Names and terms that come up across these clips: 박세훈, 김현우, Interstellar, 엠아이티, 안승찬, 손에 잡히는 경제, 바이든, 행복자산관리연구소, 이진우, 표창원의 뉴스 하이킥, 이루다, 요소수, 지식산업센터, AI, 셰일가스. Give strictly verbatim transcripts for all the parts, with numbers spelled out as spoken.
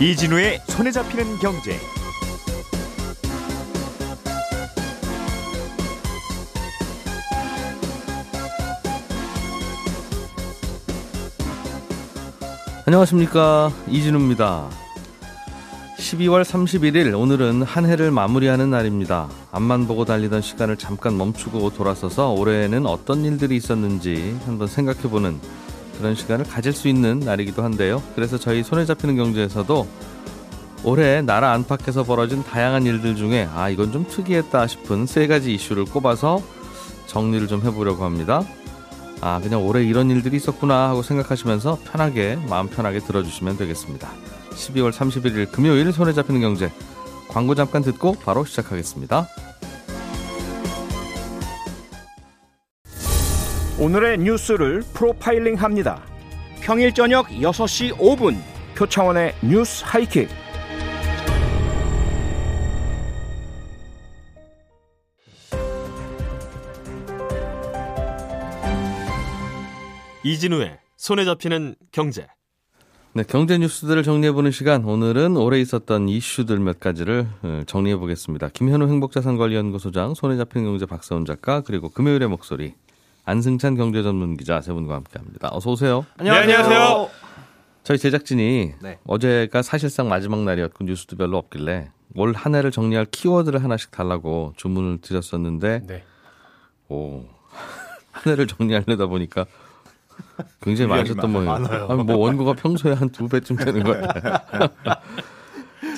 이진우의 손에 잡히는 경제. 안녕하십니까, 이진우입니다. 십이월 삼십일일, 오늘은 한 해를 마무리하는 날입니다. 앞만 보고 달리던 시간을 잠깐 멈추고 돌아서서 올해에는 어떤 일들이 있었는지 한번 생각해보는 그런 시간을 가질 수 있는 날이기도 한데요. 그래서 저희 손에 잡히는 경제에서도 올해 나라 안팎에서 벌어진 다양한 일들 중에 아 이건 좀 특이했다 싶은 세 가지 이슈를 꼽아서 정리를 좀 해보려고 합니다. 아 그냥 올해 이런 일들이 있었구나 하고 생각하시면서 편하게 마음 편하게 들어주시면 되겠습니다. 십이월 삼십일일 금요일 손에 잡히는 경제, 광고 잠깐 듣고 바로 시작하겠습니다. 오늘의 뉴스를 프로파일링합니다. 평일 저녁 여섯시 오분 표창원의 뉴스 하이킥. 이진우의 손에 잡히는 경제. 네, 경제 뉴스들을 정리해보는 시간. 오늘은 올해 있었던 이슈들 몇 가지를 정리해보겠습니다. 김현우 행복자산관리연구소장, 손에 잡히는 경제 박세훈 작가, 그리고 금요일의 목소리 안승찬 경제전문기자 세 분과 함께합니다. 어서 오세요. 안녕하세요. 네, 안녕하세요. 저희 제작진이 네. 어제가 사실상 마지막 날이었고 뉴스도 별로 없길래 올 한 해를 정리할 키워드를 하나씩 달라고 주문을 드렸었는데 네. 오, 한 해를 정리하려다 보니까 굉장히 많으셨던 모양이에요. 아니, 뭐 원고가 평소에 한 두 배쯤 되는 거예요.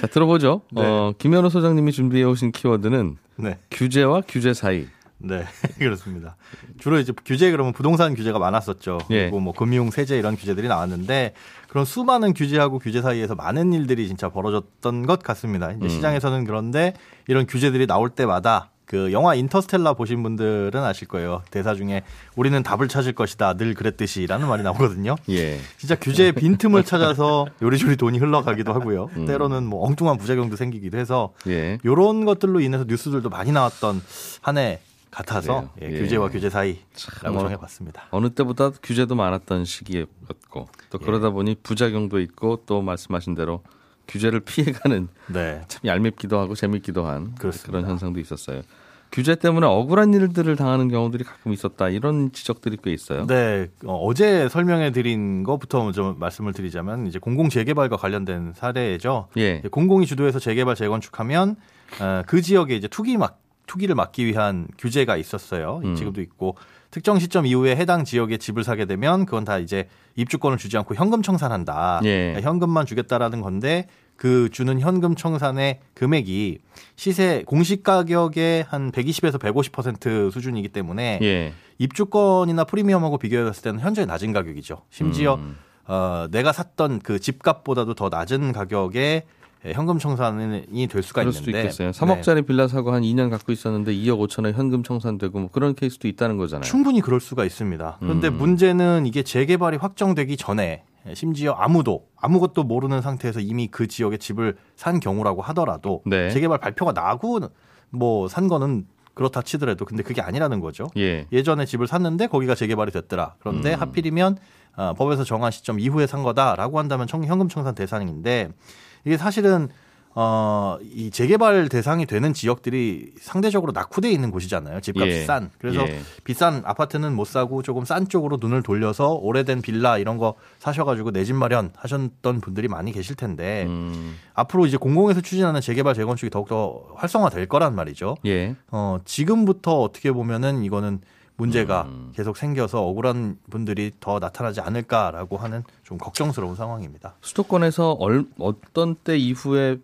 자, 들어보죠. 네. 어, 김현우 소장님이 준비해 오신 키워드는 네. 규제와 규제 사이. 네, 그렇습니다. 주로 이제 규제 그러면 부동산 규제가 많았었죠. 예. 그리고 뭐 금융, 세제 이런 규제들이 나왔는데 그런 수많은 규제하고 규제 사이에서 많은 일들이 진짜 벌어졌던 것 같습니다. 이제 음. 시장에서는 그런데 이런 규제들이 나올 때마다 그 영화 인터스텔라 보신 분들은 아실 거예요. 대사 중에 우리는 답을 찾을 것이다. 늘 그랬듯이라는 말이 나오거든요. 예. 진짜 규제의 빈틈을 찾아서 요리조리 돈이 흘러가기도 하고요. 음. 때로는 뭐 엉뚱한 부작용도 생기기도 해서 예. 이런 것들로 인해서 뉴스들도 많이 나왔던 한 해 같아서 예, 예. 규제와 규제 사이라고 정해봤습니다. 어느 때보다 규제도 많았던 시기였고 또 그러다 예. 보니 부작용도 있고 또 말씀하신 대로 규제를 피해가는 네. 참 얄밉기도 하고 재밌기도 한 그렇습니다. 그런 현상도 있었어요. 규제 때문에 억울한 일들을 당하는 경우들이 가끔 있었다. 이런 지적들이 꽤 있어요. 네, 어, 어제 설명해 드린 것부터 좀 말씀을 드리자면 이제 공공 재개발과 관련된 사례죠. 예. 공공이 주도해서 재개발 재건축하면 어, 그 지역에 이제 투기 막 투기를 막기 위한 규제가 있었어요. 음. 지금도 있고 특정 시점 이후에 해당 지역에 집을 사게 되면 그건 다 이제 입주권을 주지 않고 현금 청산한다. 예. 그러니까 현금만 주겠다라는 건데 그 주는 현금 청산의 금액이 시세 공시 가격의 한 백이십에서 백오십 퍼센트 수준이기 때문에 예. 입주권이나 프리미엄하고 비교했을 때는 현저히 낮은 가격이죠. 심지어 음. 어, 내가 샀던 그 집값보다도 더 낮은 가격에 현금 청산이 될 수가 그럴 있는데 그럴 수도 있겠어요. 삼억짜리 네. 빌라 사고 한 이 년 갖고 있었는데 이억 오천에 현금 청산되고 뭐 그런 케이스도 있다는 거잖아요. 충분히 그럴 수가 있습니다. 그런데 음. 문제는 이게 재개발이 확정되기 전에 심지어 아무도 아무것도 모르는 상태에서 이미 그 지역에 집을 산 경우라고 하더라도 네. 재개발 발표가 나고 뭐 산 거는 그렇다 치더라도 근데 그게 아니라는 거죠. 예. 예전에 집을 샀는데 거기가 재개발이 됐더라. 그런데 음. 하필이면 어, 법에서 정한 시점 이후에 산 거다라고 한다면 청, 현금 청산 대상인데 이게 사실은 어, 이 재개발 대상이 되는 지역들이 상대적으로 낙후되어 있는 곳이잖아요. 집값이 예. 싼. 그래서 예. 비싼 아파트는 못 사고 조금 싼 쪽으로 눈을 돌려서 오래된 빌라 이런 거 사셔가지고 내 집 마련 하셨던 분들이 많이 계실 텐데 음. 앞으로 이제 공공에서 추진하는 재개발 재건축이 더욱더 활성화될 거란 말이죠. 예. 어, 지금부터 어떻게 보면은 이거는 문제가 음. 계속 생겨서 억울한 분들이 더 나타나지 않을까라고 하는 좀 걱정스러운 상황입니다. 수도권에서 얼, 어떤 때 이후에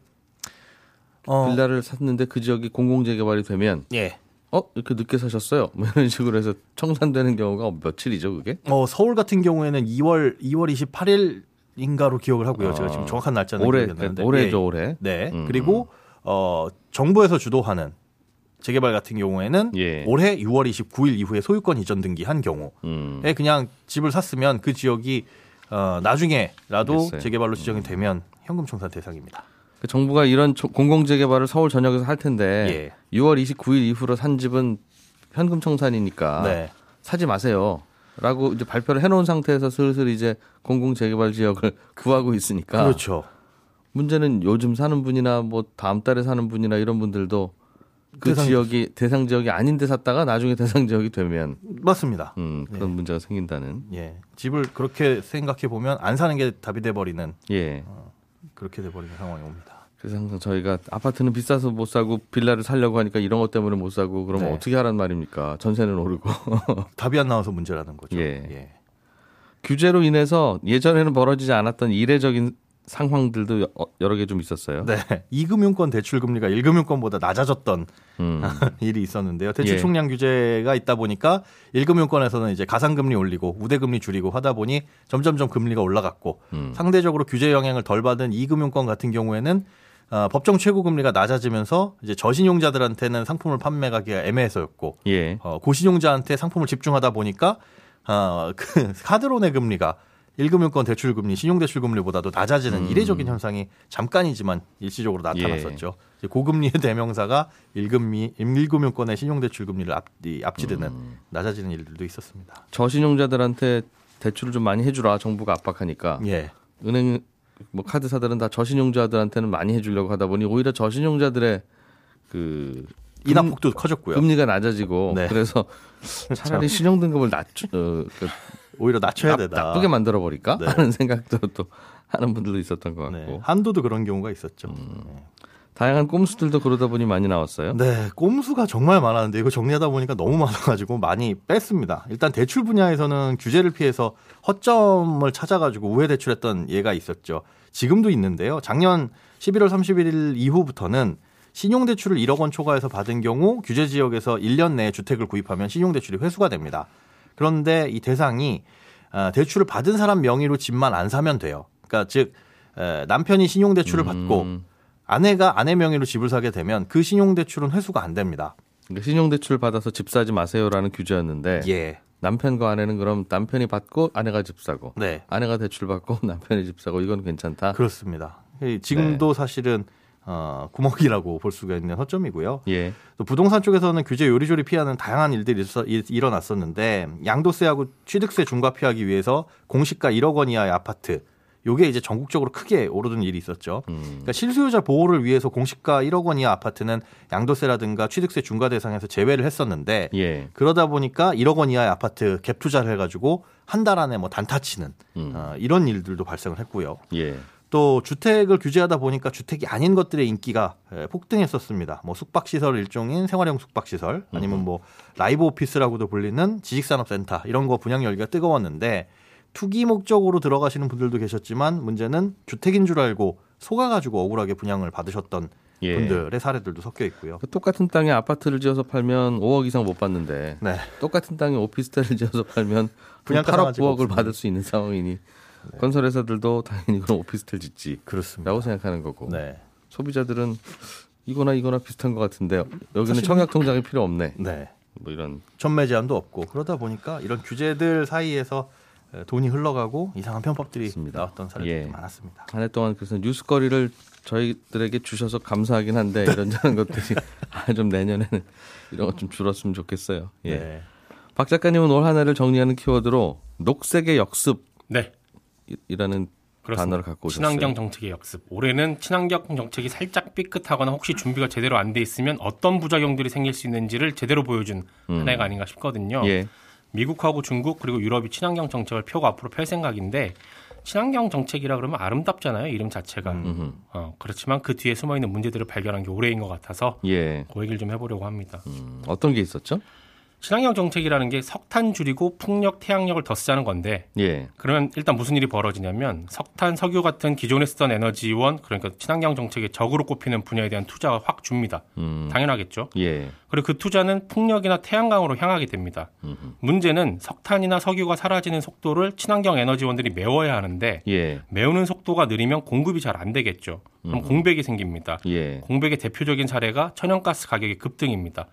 어. 빌라를 샀는데 그 지역이 공공재개발이 되면 예. 어? 이렇게 늦게 사셨어요? 뭐 이런 식으로 해서 청산되는 경우가 며칠이죠 그게? 어, 서울 같은 경우에는 이월 이십팔일인가로 기억을 하고요. 어. 제가 지금 정확한 날짜는 모르겠는데. 올해죠 예. 올해. 네. 음. 그리고 어, 정부에서 주도하는 재개발 같은 경우에는 예. 올해 유월 이십구일 이후에 소유권 이전 등기한 경우에 음. 그냥 집을 샀으면 그 지역이 어, 나중에라도 알겠어요. 재개발로 지정이 음. 되면 현금 청산 대상입니다. 그 정부가 이런 공공재개발을 서울 전역에서 할 텐데 예. 유월 이십구일 이후로 산 집은 현금 청산이니까 네. 사지 마세요. 라고 이제 발표를 해놓은 상태에서 슬슬 이제 공공재개발 지역을 구하고 있으니까 그렇죠. 문제는 요즘 사는 분이나 뭐 다음 달에 사는 분이나 이런 분들도 그 대상, 지역이 대상 지역이 아닌데 샀다가 나중에 대상 지역이 되면 맞습니다. 음, 그런 예. 문제가 생긴다는. 예, 집을 그렇게 생각해 보면 안 사는 게 답이 돼 버리는. 예, 어, 그렇게 돼 버리는 상황이 옵니다. 그래서 항상 저희가 아파트는 비싸서 못 사고 빌라를 사려고 하니까 이런 것 때문에 못 사고 그러면 네. 어떻게 하란 말입니까? 전세는 오르고 답이 안 나와서 문제라는 거죠. 예. 예, 규제로 인해서 예전에는 벌어지지 않았던 이례적인 상황들도 여러 개 좀 있었어요. 네, 이 금융권 대출 금리가 일 금융권보다 낮아졌던 음. 일이 있었는데요. 대출 총량 예. 규제가 있다 보니까 일 금융권에서는 이제 가산금리 올리고 우대금리 줄이고 하다 보니 점점점 금리가 올라갔고 음. 상대적으로 규제 영향을 덜 받은 이 금융권 같은 경우에는 어, 법정 최고 금리가 낮아지면서 이제 저신용자들한테는 상품을 판매하기가 애매해서였고 예. 어, 고신용자한테 상품을 집중하다 보니까 어, 그 카드론의 금리가 일 금융권 대출금리, 신용대출금리보다도 낮아지는 음. 이례적인 현상이 잠깐이지만 일시적으로 나타났었죠. 예. 고금리의 대명사가 일 금리, 일 금융권의 신용대출금리를 앞, 앞지르는 음. 낮아지는 일들도 있었습니다. 저신용자들한테 대출을 좀 많이 해주라 정부가 압박하니까 예. 은행, 뭐 카드사들은 다 저신용자들한테는 많이 해주려고 하다 보니 오히려 저신용자들의 그 인하폭도 커졌고요. 금리가 낮아지고 네. 그래서 차라리 신용등급을 낮추 어, 그, 오히려 낮춰야 나, 되다. 나쁘게 만들어버릴까 네. 하는 생각도 또 하는 분들도 있었던 것 같고. 네. 한도도 그런 경우가 있었죠. 음. 네. 다양한 꼼수들도 그러다 보니 많이 나왔어요. 네. 꼼수가 정말 많았는데 이거 정리하다 보니까 너무 많아가지고 많이 뺐습니다. 일단 대출 분야에서는 규제를 피해서 허점을 찾아가지고 우회 대출했던 예가 있었죠. 지금도 있는데요. 작년 십일월 삼십일일 이후부터는 신용대출을 일억 원 초과해서 받은 경우 규제 지역에서 일 년 내에 주택을 구입하면 신용대출이 회수가 됩니다. 그런데 이 대상이 대출을 받은 사람 명의로 집만 안 사면 돼요. 그러니까 즉 남편이 신용대출을 받고 음. 아내가 아내 명의로 집을 사게 되면 그 신용대출은 회수가 안 됩니다. 그러니까 신용대출 받아서 집 사지 마세요라는 규제였는데 예. 남편과 아내는 그럼 남편이 받고 아내가 집 사고 네. 아내가 대출 받고 남편이 집 사고 이건 괜찮다? 그렇습니다. 지금도 네. 사실은 어, 구멍이라고 볼 수가 있는 허점이고요. 예. 또 부동산 쪽에서는 규제 요리조리 피하는 다양한 일들이 있어, 일, 일어났었는데 양도세하고 취득세 중과 피하기 위해서 공시가 일억 원 이하의 아파트 요게 이제 전국적으로 크게 오르던 일이 있었죠. 음. 그러니까 실수요자 보호를 위해서 공시가 일억 원 이하 아파트는 양도세라든가 취득세 중과 대상에서 제외를 했었는데 예. 그러다 보니까 일억 원 이하의 아파트 갭 투자를 해가지고 한 달 안에 뭐 단타치는 음. 어, 이런 일들도 발생을 했고요. 예. 또 주택을 규제하다 보니까 주택이 아닌 것들의 인기가 폭등했었습니다. 뭐 숙박시설 일종인 생활형 숙박시설 아니면 뭐 라이브 오피스라고도 불리는 지식산업센터 이런 거 분양 열기가 뜨거웠는데 투기 목적으로 들어가시는 분들도 계셨지만 문제는 주택인 줄 알고 속아가지고 억울하게 분양을 받으셨던 예. 분들의 사례들도 섞여 있고요. 똑같은 땅에 아파트를 지어서 팔면 오억 이상 못 받는데 네. 똑같은 땅에 오피스텔을 지어서 팔면 팔억, 구억을 없습니다. 받을 수 있는 상황이니 네. 건설회사들도 당연히 그럼 오피스텔 짓지 그렇습니다. 라고 생각하는 거고 네. 소비자들은 이거나 이거나 비슷한 것 같은데 여기는 사실... 청약통장이 필요 없네. 네. 뭐 이런 전매 제한도 없고 그러다 보니까 이런 규제들 사이에서 돈이 흘러가고 이상한 편법들이 그렇습니다. 나왔던 사례들이 예. 많았습니다. 한 해 동안 그래서 뉴스거리를 저희들에게 주셔서 감사하긴 한데 네. 이런저런 것들이 좀 내년에는 이런 것 좀 줄었으면 좋겠어요. 예. 네. 박 작가님은 올 한 해를 정리하는 키워드로 녹색의 역습. 네. 이라는 그렇습니다. 단어를 갖고 오셨어요. 친환경 정책의 역습. 올해는 친환경 정책이 살짝 삐끗하거나 혹시 준비가 제대로 안 돼 있으면 어떤 부작용들이 생길 수 있는지를 제대로 보여준 음. 한 해가 아닌가 싶거든요. 예. 미국하고 중국 그리고 유럽이 친환경 정책을 펴고 앞으로 펼 생각인데 친환경 정책이라 그러면 아름답잖아요. 이름 자체가. 음. 어, 그렇지만 그 뒤에 숨어있는 문제들을 발견한 게 올해인 것 같아서 예. 그 얘기를 좀 해보려고 합니다. 음. 어떤 게 있었죠? 친환경 정책이라는 게 석탄 줄이고 풍력, 태양력을 더 쓰자는 건데 예. 그러면 일단 무슨 일이 벌어지냐면 석탄, 석유 같은 기존에 쓰던 에너지원 그러니까 친환경 정책의 적으로 꼽히는 분야에 대한 투자가 확 줍니다. 음. 당연하겠죠. 예. 그리고 그 투자는 풍력이나 태양광으로 향하게 됩니다. 음흠. 문제는 석탄이나 석유가 사라지는 속도를 친환경 에너지원들이 메워야 하는데 예. 메우는 속도가 느리면 공급이 잘 안 되겠죠. 그럼 음. 공백이 생깁니다. 예. 공백의 대표적인 사례가 천연가스 가격의 급등입니다.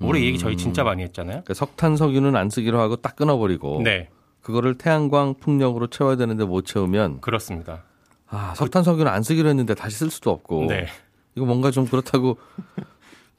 올해 음. 얘기 저희 진짜 많이 했잖아요. 그러니까 석탄, 석유는 안 쓰기로 하고 딱 끊어버리고 네. 그거를 태양광, 풍력으로 채워야 되는데 못 채우면 그렇습니다. 아, 석탄, 그... 석유는 안 쓰기로 했는데 다시 쓸 수도 없고 네. 이거 뭔가 좀 그렇다고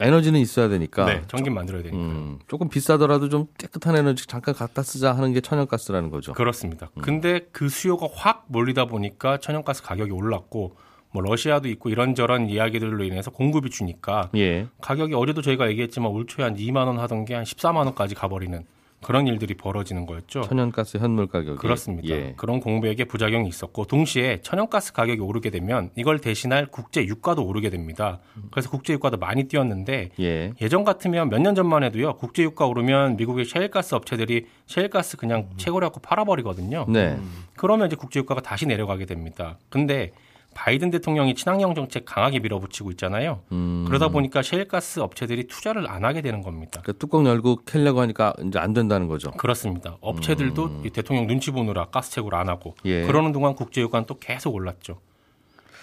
에너지는 있어야 되니까 네, 전기 만들어야 되니까 음, 조금 비싸더라도 좀 깨끗한 에너지 잠깐 갖다 쓰자 하는 게 천연가스라는 거죠. 그렇습니다. 음. 근데 그 수요가 확 몰리다 보니까 천연가스 가격이 올랐고 뭐 러시아도 있고 이런저런 이야기들로 인해서 공급이 주니까 예. 가격이 어제도 저희가 얘기했지만 올 초에 한 이만 원 하던 게 한 십사만 원까지 가버리는 그런 일들이 벌어지는 거였죠. 천연가스 현물 가격이. 그렇습니다. 예. 그런 공백에 부작용이 있었고 동시에 천연가스 가격이 오르게 되면 이걸 대신할 국제 유가도 오르게 됩니다. 그래서 국제 유가도 많이 뛰었는데 예. 예전 같으면 몇 년 전만 해도요. 국제 유가 오르면 미국의 셰일가스 업체들이 셰일가스 그냥 채굴하고 팔아버리거든요. 네. 그러면 이제 국제 유가가 다시 내려가게 됩니다. 근데 바이든 대통령이 친환경 정책 강하게 밀어붙이고 있잖아요. 음. 그러다 보니까 셰일가스 업체들이 투자를 안 하게 되는 겁니다. 그러니까 뚜껑 열고 캘려고 하니까 이제 안 된다는 거죠. 그렇습니다. 업체들도 음. 대통령 눈치 보느라 가스 채굴 안 하고 예. 그러는 동안 국제유가는 또 계속 올랐죠.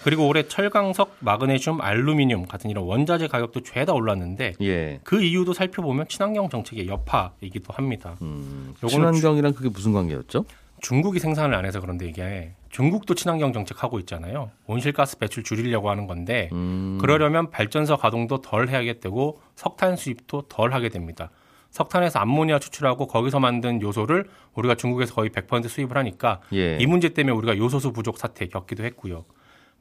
그리고 올해 철강석, 마그네슘, 알루미늄 같은 이런 원자재 가격도 죄다 올랐는데 예. 그 이유도 살펴보면 친환경 정책의 여파이기도 합니다. 음. 친환경이랑 그게 무슨 관계였죠? 중국이 생산을 안 해서 그런데 이게 중국도 친환경 정책하고 있잖아요. 온실가스 배출 줄이려고 하는 건데 음. 그러려면 발전소 가동도 덜 해야 되고 석탄 수입도 덜 하게 됩니다. 석탄에서 암모니아 추출하고 거기서 만든 요소를 우리가 중국에서 거의 백 퍼센트 수입을 하니까 예. 이 문제 때문에 우리가 요소수 부족 사태에 겪기도 했고요.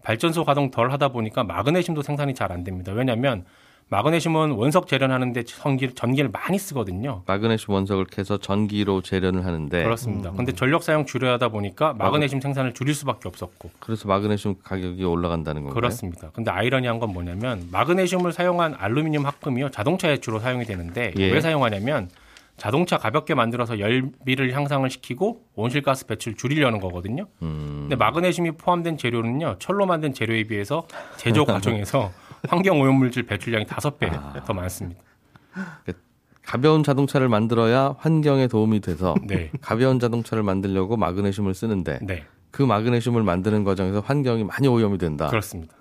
발전소 가동 덜 하다 보니까 마그네슘도 생산이 잘 안 됩니다. 왜냐하면 마그네슘은 원석 재련하는데 전기, 전기를 많이 쓰거든요. 마그네슘 원석을 캐서 전기로 재련을 하는데. 그렇습니다. 그런데 음. 전력 사용 줄여야 하다 보니까 마그네슘 생산을 줄일 수밖에 없었고. 그래서 마그네슘 가격이 올라간다는 건가요? 그렇습니다. 그런데 아이러니한 건 뭐냐면 마그네슘을 사용한 알루미늄 합금이요. 자동차에 주로 사용이 되는데 예. 왜 사용하냐면 자동차 가볍게 만들어서 열비를 향상을 시키고 온실가스 배출을 줄이려는 거거든요. 음. 근데 마그네슘이 포함된 재료는요. 철로 만든 재료에 비해서 제조 과정에서 환경오염물질 배출량이 다섯 배 아. 더 많습니다. 가벼운 자동차를 만들어야 환경에 도움이 돼서 네. 가벼운 자동차를 만들려고 마그네슘을 쓰는데 네. 그 마그네슘을 만드는 과정에서 환경이 많이 오염이 된다. 그렇습니다.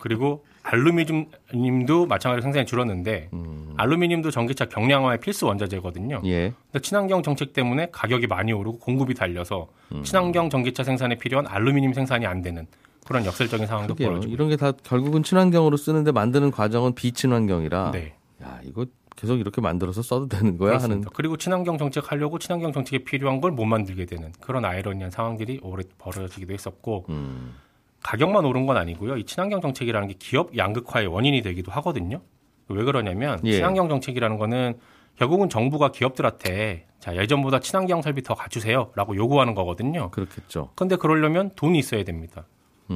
그리고 알루미늄도 마찬가지로 생산이 줄었는데 음. 알루미늄도 전기차 경량화의 필수 원자재거든요. 예. 근데 친환경 정책 때문에 가격이 많이 오르고 공급이 달려서 음. 친환경 전기차 생산에 필요한 알루미늄 생산이 안 되는 그런 역설적인 상황도 벌어지고 이런 게 다 결국은 친환경으로 쓰는데 만드는 과정은 비친환경이라 네. 야 이거 계속 이렇게 만들어서 써도 되는 거야 그렇습니다. 하는. 그리고 친환경 정책 하려고 친환경 정책에 필요한 걸 못 만들게 되는 그런 아이러니한 상황들이 오래 벌어지기도 했었고 음. 가격만 오른 건 아니고요. 이 친환경 정책이라는 게 기업 양극화의 원인이 되기도 하거든요. 왜 그러냐면 예. 친환경 정책이라는 거는 결국은 정부가 기업들한테 자 예전보다 친환경 설비 더 갖추세요 라고 요구하는 거거든요. 그렇겠죠. 그런데 그러려면 돈이 있어야 됩니다.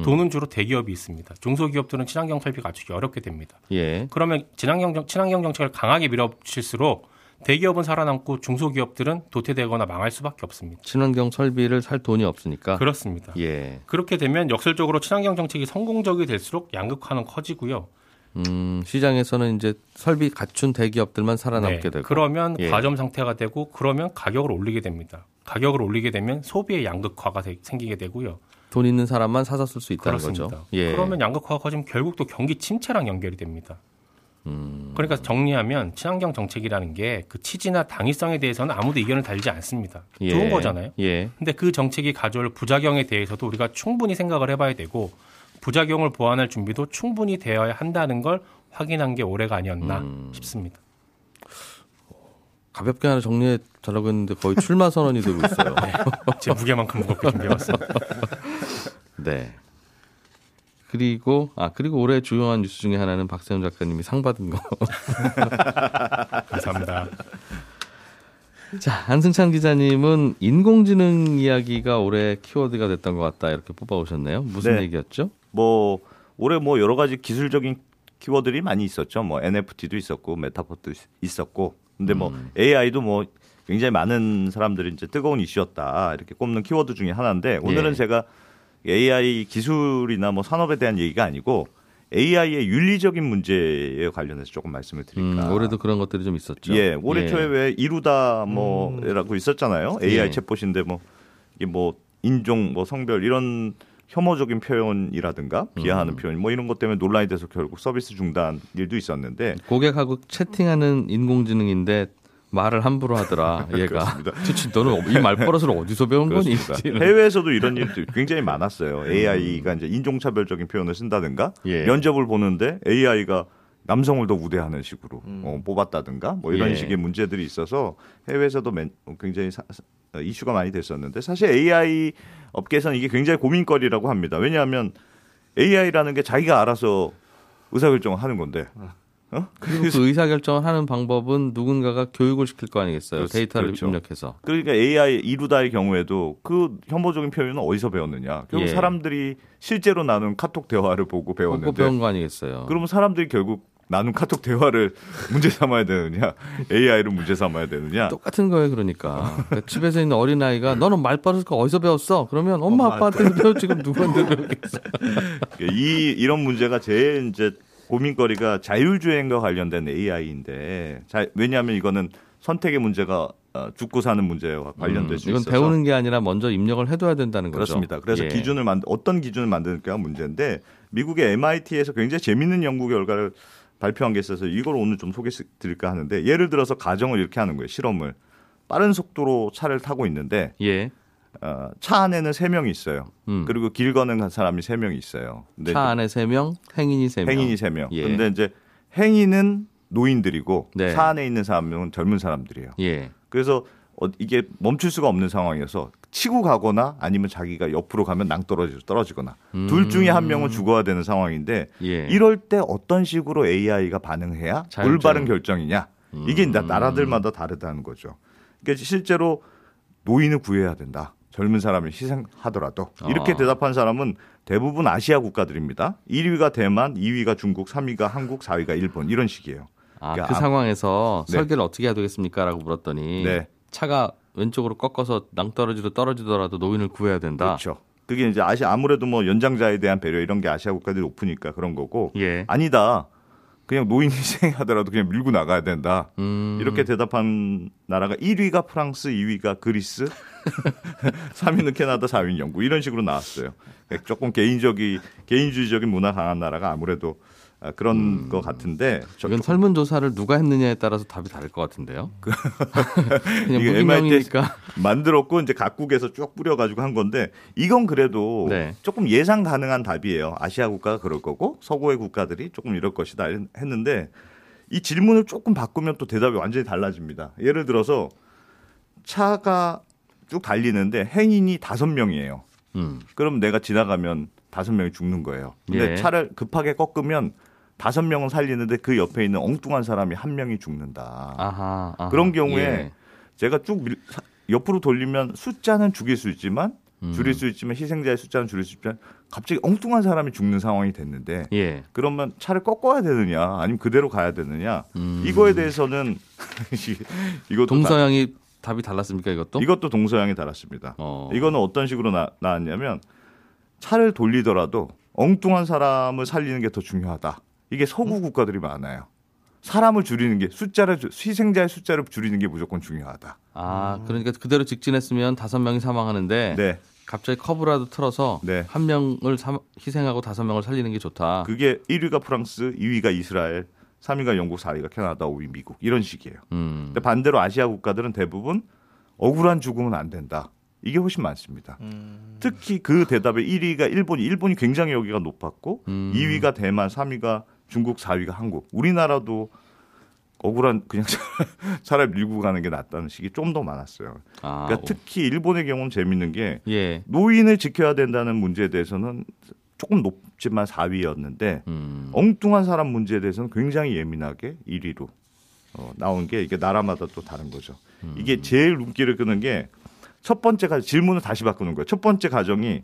돈은 주로 대기업이 있습니다. 중소기업들은 친환경 설비 갖추기 어렵게 됩니다. 예. 그러면 친환경, 친환경 정책을 강하게 밀어붙일수록 대기업은 살아남고 중소기업들은 도태되거나 망할 수밖에 없습니다. 친환경 설비를 살 돈이 없으니까. 그렇습니다. 예. 그렇게 되면 역설적으로 친환경 정책이 성공적이 될수록 양극화는 커지고요. 음, 시장에서는 이제 설비 갖춘 대기업들만 살아남게 네. 되고. 그러면 예. 과점 상태가 되고 그러면 가격을 올리게 됩니다. 가격을 올리게 되면 소비의 양극화가 생기게 되고요. 돈 있는 사람만 사서 쓸 수 있다는 그렇습니다. 거죠. 예. 그러면 양극화가 커지면 결국 또 경기 침체랑 연결이 됩니다. 음. 그러니까 정리하면 친환경 정책이라는 게 그 취지나 당위성에 대해서는 아무도 의견을 달지 않습니다. 예. 좋은 거잖아요. 그런데 예. 그 정책이 가져올 부작용에 대해서도 우리가 충분히 생각을 해봐야 되고 부작용을 보완할 준비도 충분히 되어야 한다는 걸 확인한 게 올해가 아니었나 음. 싶습니다. 가볍게 하나 정리해 달라고 했는데 거의 출마 선언이 되고 있어요. 네. 제 무게만큼 무겁게 준비해왔습니다. 네. 그리고 아 그리고 올해 주요한 뉴스 중에 하나는 박세훈 작가님이 상 받은 거. 감사합니다. 자, 안승찬 기자님은 인공지능 이야기가 올해 키워드가 됐던 것 같다 이렇게 뽑아오셨네요. 무슨 네. 얘기였죠? 뭐 올해 뭐 여러 가지 기술적인 키워드들이 많이 있었죠. 뭐 엔에프티도 있었고 메타버스도 있었고. 근데 뭐 음. 에이아이도 뭐 굉장히 많은 사람들이 이제 뜨거운 이슈였다 이렇게 꼽는 키워드 중에 하나인데 오늘은 예. 제가 에이아이 기술이나 뭐 산업에 대한 얘기가 아니고 에이아이의 윤리적인 문제에 관련해서 조금 말씀을 드릴까. 음, 올해도 그런 것들이 좀 있었죠. 예, 올해 예. 초에 왜 이루다 뭐라고 음. 있었잖아요. 에이아이 예. 챗봇인데 뭐 이게 뭐 인종, 뭐 성별 이런 혐오적인 표현이라든가 비하하는 음. 표현 뭐 이런 것 때문에 논란이 돼서 결국 서비스 중단 일도 있었는데 고객하고 채팅하는 인공지능인데. 말을 함부로 하더라. 얘가. 도대체 너는 이 말버릇을 어디서 배운 거니? 해외에서도 이런 일도 굉장히 많았어요. 에이아이가 이제 인종차별적인 표현을 쓴다든가 예. 면접을 보는데 에이아이가 남성을 더 우대하는 식으로 음. 어, 뽑았다든가 뭐 이런 예. 식의 문제들이 있어서 해외에서도 맨, 굉장히 사, 이슈가 많이 됐었는데 사실 에이아이 업계에서는 이게 굉장히 고민거리라고 합니다. 왜냐하면 에이아이라는 게 자기가 알아서 의사결정을 하는 건데. 어? 그리고 그 의사결정을 하는 방법은 누군가가 교육을 시킬 거 아니겠어요. 그렇지, 데이터를 그렇죠. 입력해서. 그러니까 에이아이 이루다의 경우에도 그 혐오적인 표현은 어디서 배웠느냐. 결국 예. 사람들이 실제로 나눈 카톡 대화를 보고 배웠는데. 보고 배운 거 아니겠어요. 그러면 사람들이 결국 나눈 카톡 대화를 문제 삼아야 되느냐, 에이아이를 문제 삼아야 되느냐. 똑같은 거예요. 그러니까, 그러니까 집에서 있는 어린아이가 너는 말버릇가 어디서 배웠어? 그러면 엄마, 엄마 아빠한테 배웠지 지금 누구한테 배웠겠어. 이, 이런 문제가 제일 이제 고민거리가 자율주행과 관련된 에이아이인데, 자, 왜냐하면 이거는 선택의 문제가 죽고 사는 문제와 관련될 음, 수 이건 있어서. 이건 배우는 게 아니라 먼저 입력을 해둬야 된다는 거죠. 그렇습니다. 그래서 예. 기준을 만들, 어떤 기준을 만드는가가 문제인데, 미국의 엠아이티에서 굉장히 재미있는 연구 결과를 발표한 게 있어서 이걸 오늘 좀 소개드릴까 하는데, 예를 들어서 가정을 이렇게 하는 거예요. 실험을. 빠른 속도로 차를 타고 있는데 예. 어, 차 안에는 세 명이 있어요. 음. 그리고 길 거는 사람이 세 명이 있어요. 근데 차 안에 세 명, 행인이 세 명. 행인이 세 명. 예. 근데 이제 행인은 노인들이고 네. 차 안에 있는 사람은 젊은 사람들이에요. 예. 그래서 이게 멈출 수가 없는 상황이어서 치고 가거나 아니면 자기가 옆으로 가면 낭떨어지거나 음. 둘 중에 한 명은 죽어야 되는 상황인데 예. 이럴 때 어떤 식으로 에이아이가 반응해야 자연적. 올바른 결정이냐. 음. 이게 나라들마다 다르다는 거죠. 그러니까 실제로 노인을 구해야 된다. 젊은 사람을 희생하더라도. 이렇게 아. 대답한 사람은 대부분 아시아 국가들입니다. 일 위가 대만, 이 위가 중국, 삼 위가 한국, 사 위가 일본 이런 식이에요. 아, 그러니까 그 상황에서 네. 설계를 어떻게 해야 되겠습니까? 라고 물었더니 네. 차가 왼쪽으로 꺾어서 낭떠러지로 떨어지더라도 노인을 구해야 된다. 그렇죠. 그게 이제 아시 아무래도 뭐 연장자에 대한 배려 이런 게 아시아 국가들이 높으니까 그런 거고 예. 아니다. 그냥 노인 희생하더라도 그냥 밀고 나가야 된다. 음. 이렇게 대답한 나라가 일 위가 프랑스, 이 위가 그리스, 삼 위는 캐나다, 사 위는 영국 이런 식으로 나왔어요. 그러니까 조금 개인적이 개인주의적인 문화 강한 나라가 아무래도 그런 음, 것 같은데. 이건 설문조사를 누가 했느냐에 따라서 답이 다를 것 같은데요. 이게 엠아이티 만들었고 이제 각국에서 쭉 뿌려가지고 한 건데 이건 그래도 네. 조금 예상 가능한 답이에요. 아시아 국가가 그럴 거고 서구의 국가들이 조금 이럴 것이다 했는데 이 질문을 조금 바꾸면 또 대답이 완전히 달라집니다. 예를 들어서 차가 쭉 달리는데 행인이 다섯 명이에요. 음. 그럼 내가 지나가면 다섯 명이 죽는 거예요. 근데 예. 차를 급하게 꺾으면 다섯 명은 살리는데 그 옆에 있는 엉뚱한 사람이 한 명이 죽는다. 아하, 아하. 그런 경우에 예. 제가 쭉 밀, 옆으로 돌리면 숫자는 죽일 수 있지만 음. 줄일 수 있지만 희생자의 숫자는 줄일 수 있지만 갑자기 엉뚱한 사람이 죽는 상황이 됐는데 예. 그러면 차를 꺾어야 되느냐 아니면 그대로 가야 되느냐 음. 이거에 대해서는 이것도 동서양이 다, 답이 달랐습니까 이것도? 이것도 동서양이 달랐습니다. 어. 이거는 어떤 식으로 나, 나왔냐면 차를 돌리더라도 엉뚱한 사람을 살리는 게 더 중요하다. 이게 서구 국가들이 많아요. 사람을 줄이는 게 숫자를 희생자의 숫자를 줄이는 게 무조건 중요하다. 아, 그러니까 그대로 직진했으면 다섯 명이 사망하는데 네. 갑자기 커브라도 틀어서 네. 한 명을 사, 희생하고 다섯 명을 살리는 게 좋다. 그게 일 위가 프랑스, 이 위가 이스라엘, 삼 위가 영국, 사 위가 캐나다, 오 위 미국 이런 식이에요. 음. 근데 반대로 아시아 국가들은 대부분 억울한 죽음은 안 된다. 이게 훨씬 많습니다. 음. 특히 그 대답의 일 위가 일본이 일본이 굉장히 여기가 높았고 음. 이 위가 대만, 삼 위가 중국, 사 위가 한국. 우리나라도 억울한 그냥 차라리 밀고 가는 게 낫다는 식이 좀 더 많았어요. 아, 그러니까 특히 일본의 경우는 재밌는 게 예. 노인을 지켜야 된다는 문제에 대해서는 조금 높지만 사 위였는데 음. 엉뚱한 사람 문제에 대해서는 굉장히 예민하게 일 위로 어, 나온 게 이게 나라마다 또 다른 거죠. 음. 이게 제일 눈길을 끄는 게 첫 번째 가정, 질문을 다시 바꾸는 거예요. 첫 번째 가정이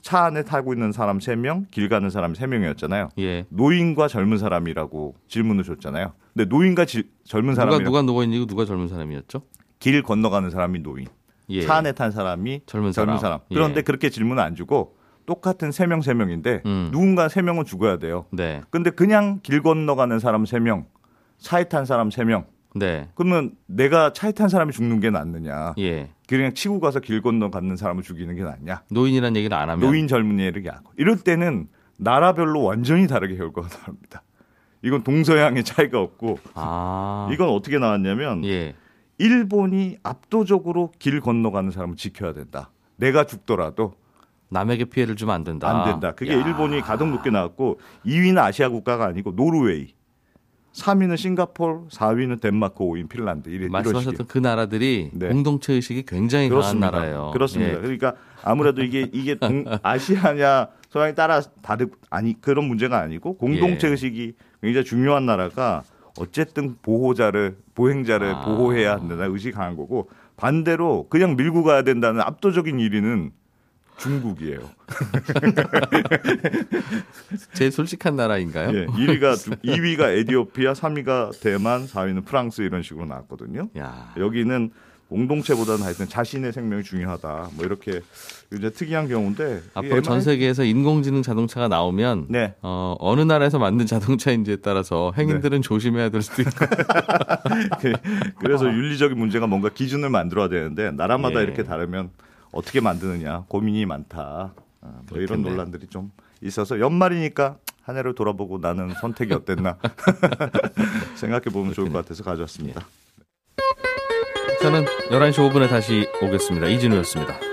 차 안에 타고 있는 사람 세 명, 길 가는 사람 세 명이었잖아요. 예. 노인과 젊은 사람이라고 질문을 줬잖아요. 근데 노인과 지, 젊은 사람이 누가 누워있는지 누가 젊은 사람이었죠? 길 건너가는 사람이 노인, 예. 차 안에 탄 사람이 젊은 사람. 젊은 사람. 그런데 예. 그렇게 질문을 안 주고 똑같은 세 명, 세 명인데 음. 누군가 세 명은 죽어야 돼요. 네. 근데 그냥 길 건너가는 사람 세 명, 차에 탄 사람 세 명. 네. 그러면 내가 차에 탄 사람이 죽는 게 낫느냐. 예. 그냥 치고 가서 길 건너 가는 사람을 죽이는 게 낫냐. 노인이란 얘기를 안 하면. 노인 젊은 얘기를 하고. 이럴 때는 나라별로 완전히 다르게 결과가 나옵니다. 이건 동서양의 차이가 없고. 아. 이건 어떻게 나왔냐면 예. 일본이 압도적으로 길 건너가는 사람을 지켜야 된다. 내가 죽더라도. 남에게 피해를 주면 안 된다. 안 된다. 그게 야. 일본이 가장 높게 나왔고 이 위는 아시아 국가가 아니고 노르웨이. 삼 위는 싱가포르, 사 위는 덴마크, 오 위는 핀란드. 이래, 말씀하셨던 그 나라들이 네. 공동체 의식이 굉장히 강한 나라예요. 그렇습니다. 예. 그러니까 아무래도 이게 이게 동, 아시아냐 서양에 따라 다르 아니 그런 문제가 아니고 공동체 의식이 굉장히 중요한 나라가 어쨌든 보호자를 보행자를 아. 보호해야 한다는 의식이 강한 거고, 반대로 그냥 밀고 가야 된다는 압도적인 일위는 중국이에요. 제일 솔직한 나라인가요? 예, 일 위가 이 위가 에티오피아, 삼 위가 대만, 사 위는 프랑스 이런 식으로 나왔거든요. 야. 여기는 공동체보다는 하여튼 자신의 생명이 중요하다. 뭐 이렇게 이제 특이한 경우인데, 앞으로 엠아이... 전 세계에서 인공지능 자동차가 나오면 네. 어, 어느 나라에서 만든 자동차인지에 따라서 행인들은 네. 조심해야 될 수도 있고. 그래서 윤리적인 문제가 뭔가 기준을 만들어야 되는데 나라마다 예. 이렇게 다르면 어떻게 만드느냐 고민이 많다. 뭐 그렇겠네. 이런 논란들이 좀 있어서 연말이니까 한 해를 돌아보고 나는 선택이 어땠나 생각해 보면 좋을 것 같아서 가져왔습니다. 저는 열한 시 오 분에 다시 오겠습니다. 이진우였습니다.